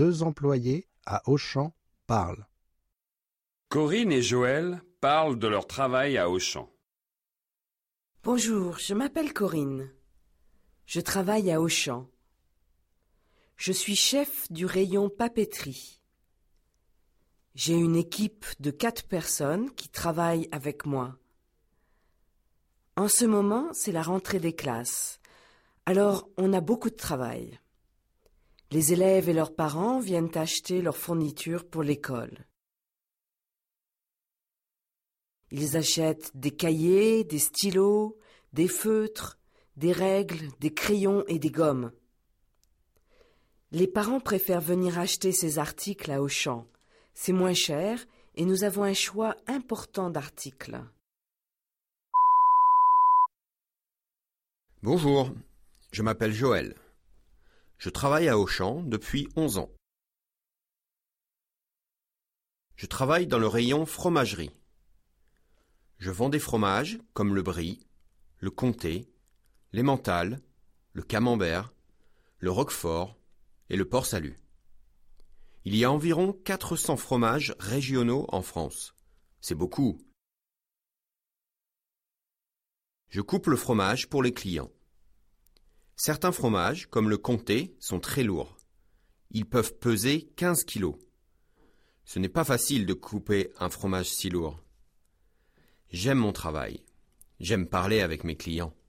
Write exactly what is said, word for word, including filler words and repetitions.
deux employés à Auchan parlent. Corinne et Joël parlent de leur travail à Auchan. Bonjour, je m'appelle Corinne. Je travaille à Auchan. Je suis chef du rayon papeterie. J'ai une équipe de quatre personnes qui travaillent avec moi. En ce moment, c'est la rentrée des classes. Alors, on a beaucoup de travail. Les élèves et leurs parents viennent acheter leurs fournitures pour l'école. Ils achètent des cahiers, des stylos, des feutres, des règles, des crayons et des gommes. Les parents préfèrent venir acheter ces articles à Auchan. C'est moins cher et nous avons un choix important d'articles. Bonjour, je m'appelle Joël. Je travaille à Auchan depuis onze ans. Je travaille dans le rayon fromagerie. Je vends des fromages comme le Brie, le Comté, l'Emmental, le Camembert, le Roquefort et le Port-Salut. Il y a environ quatre cents fromages régionaux en France. C'est beaucoup. Je coupe le fromage pour les clients. Certains fromages, comme le Comté, sont très lourds. Ils peuvent peser quinze kilos. Ce n'est pas facile de couper un fromage si lourd. J'aime mon travail. J'aime parler avec mes clients.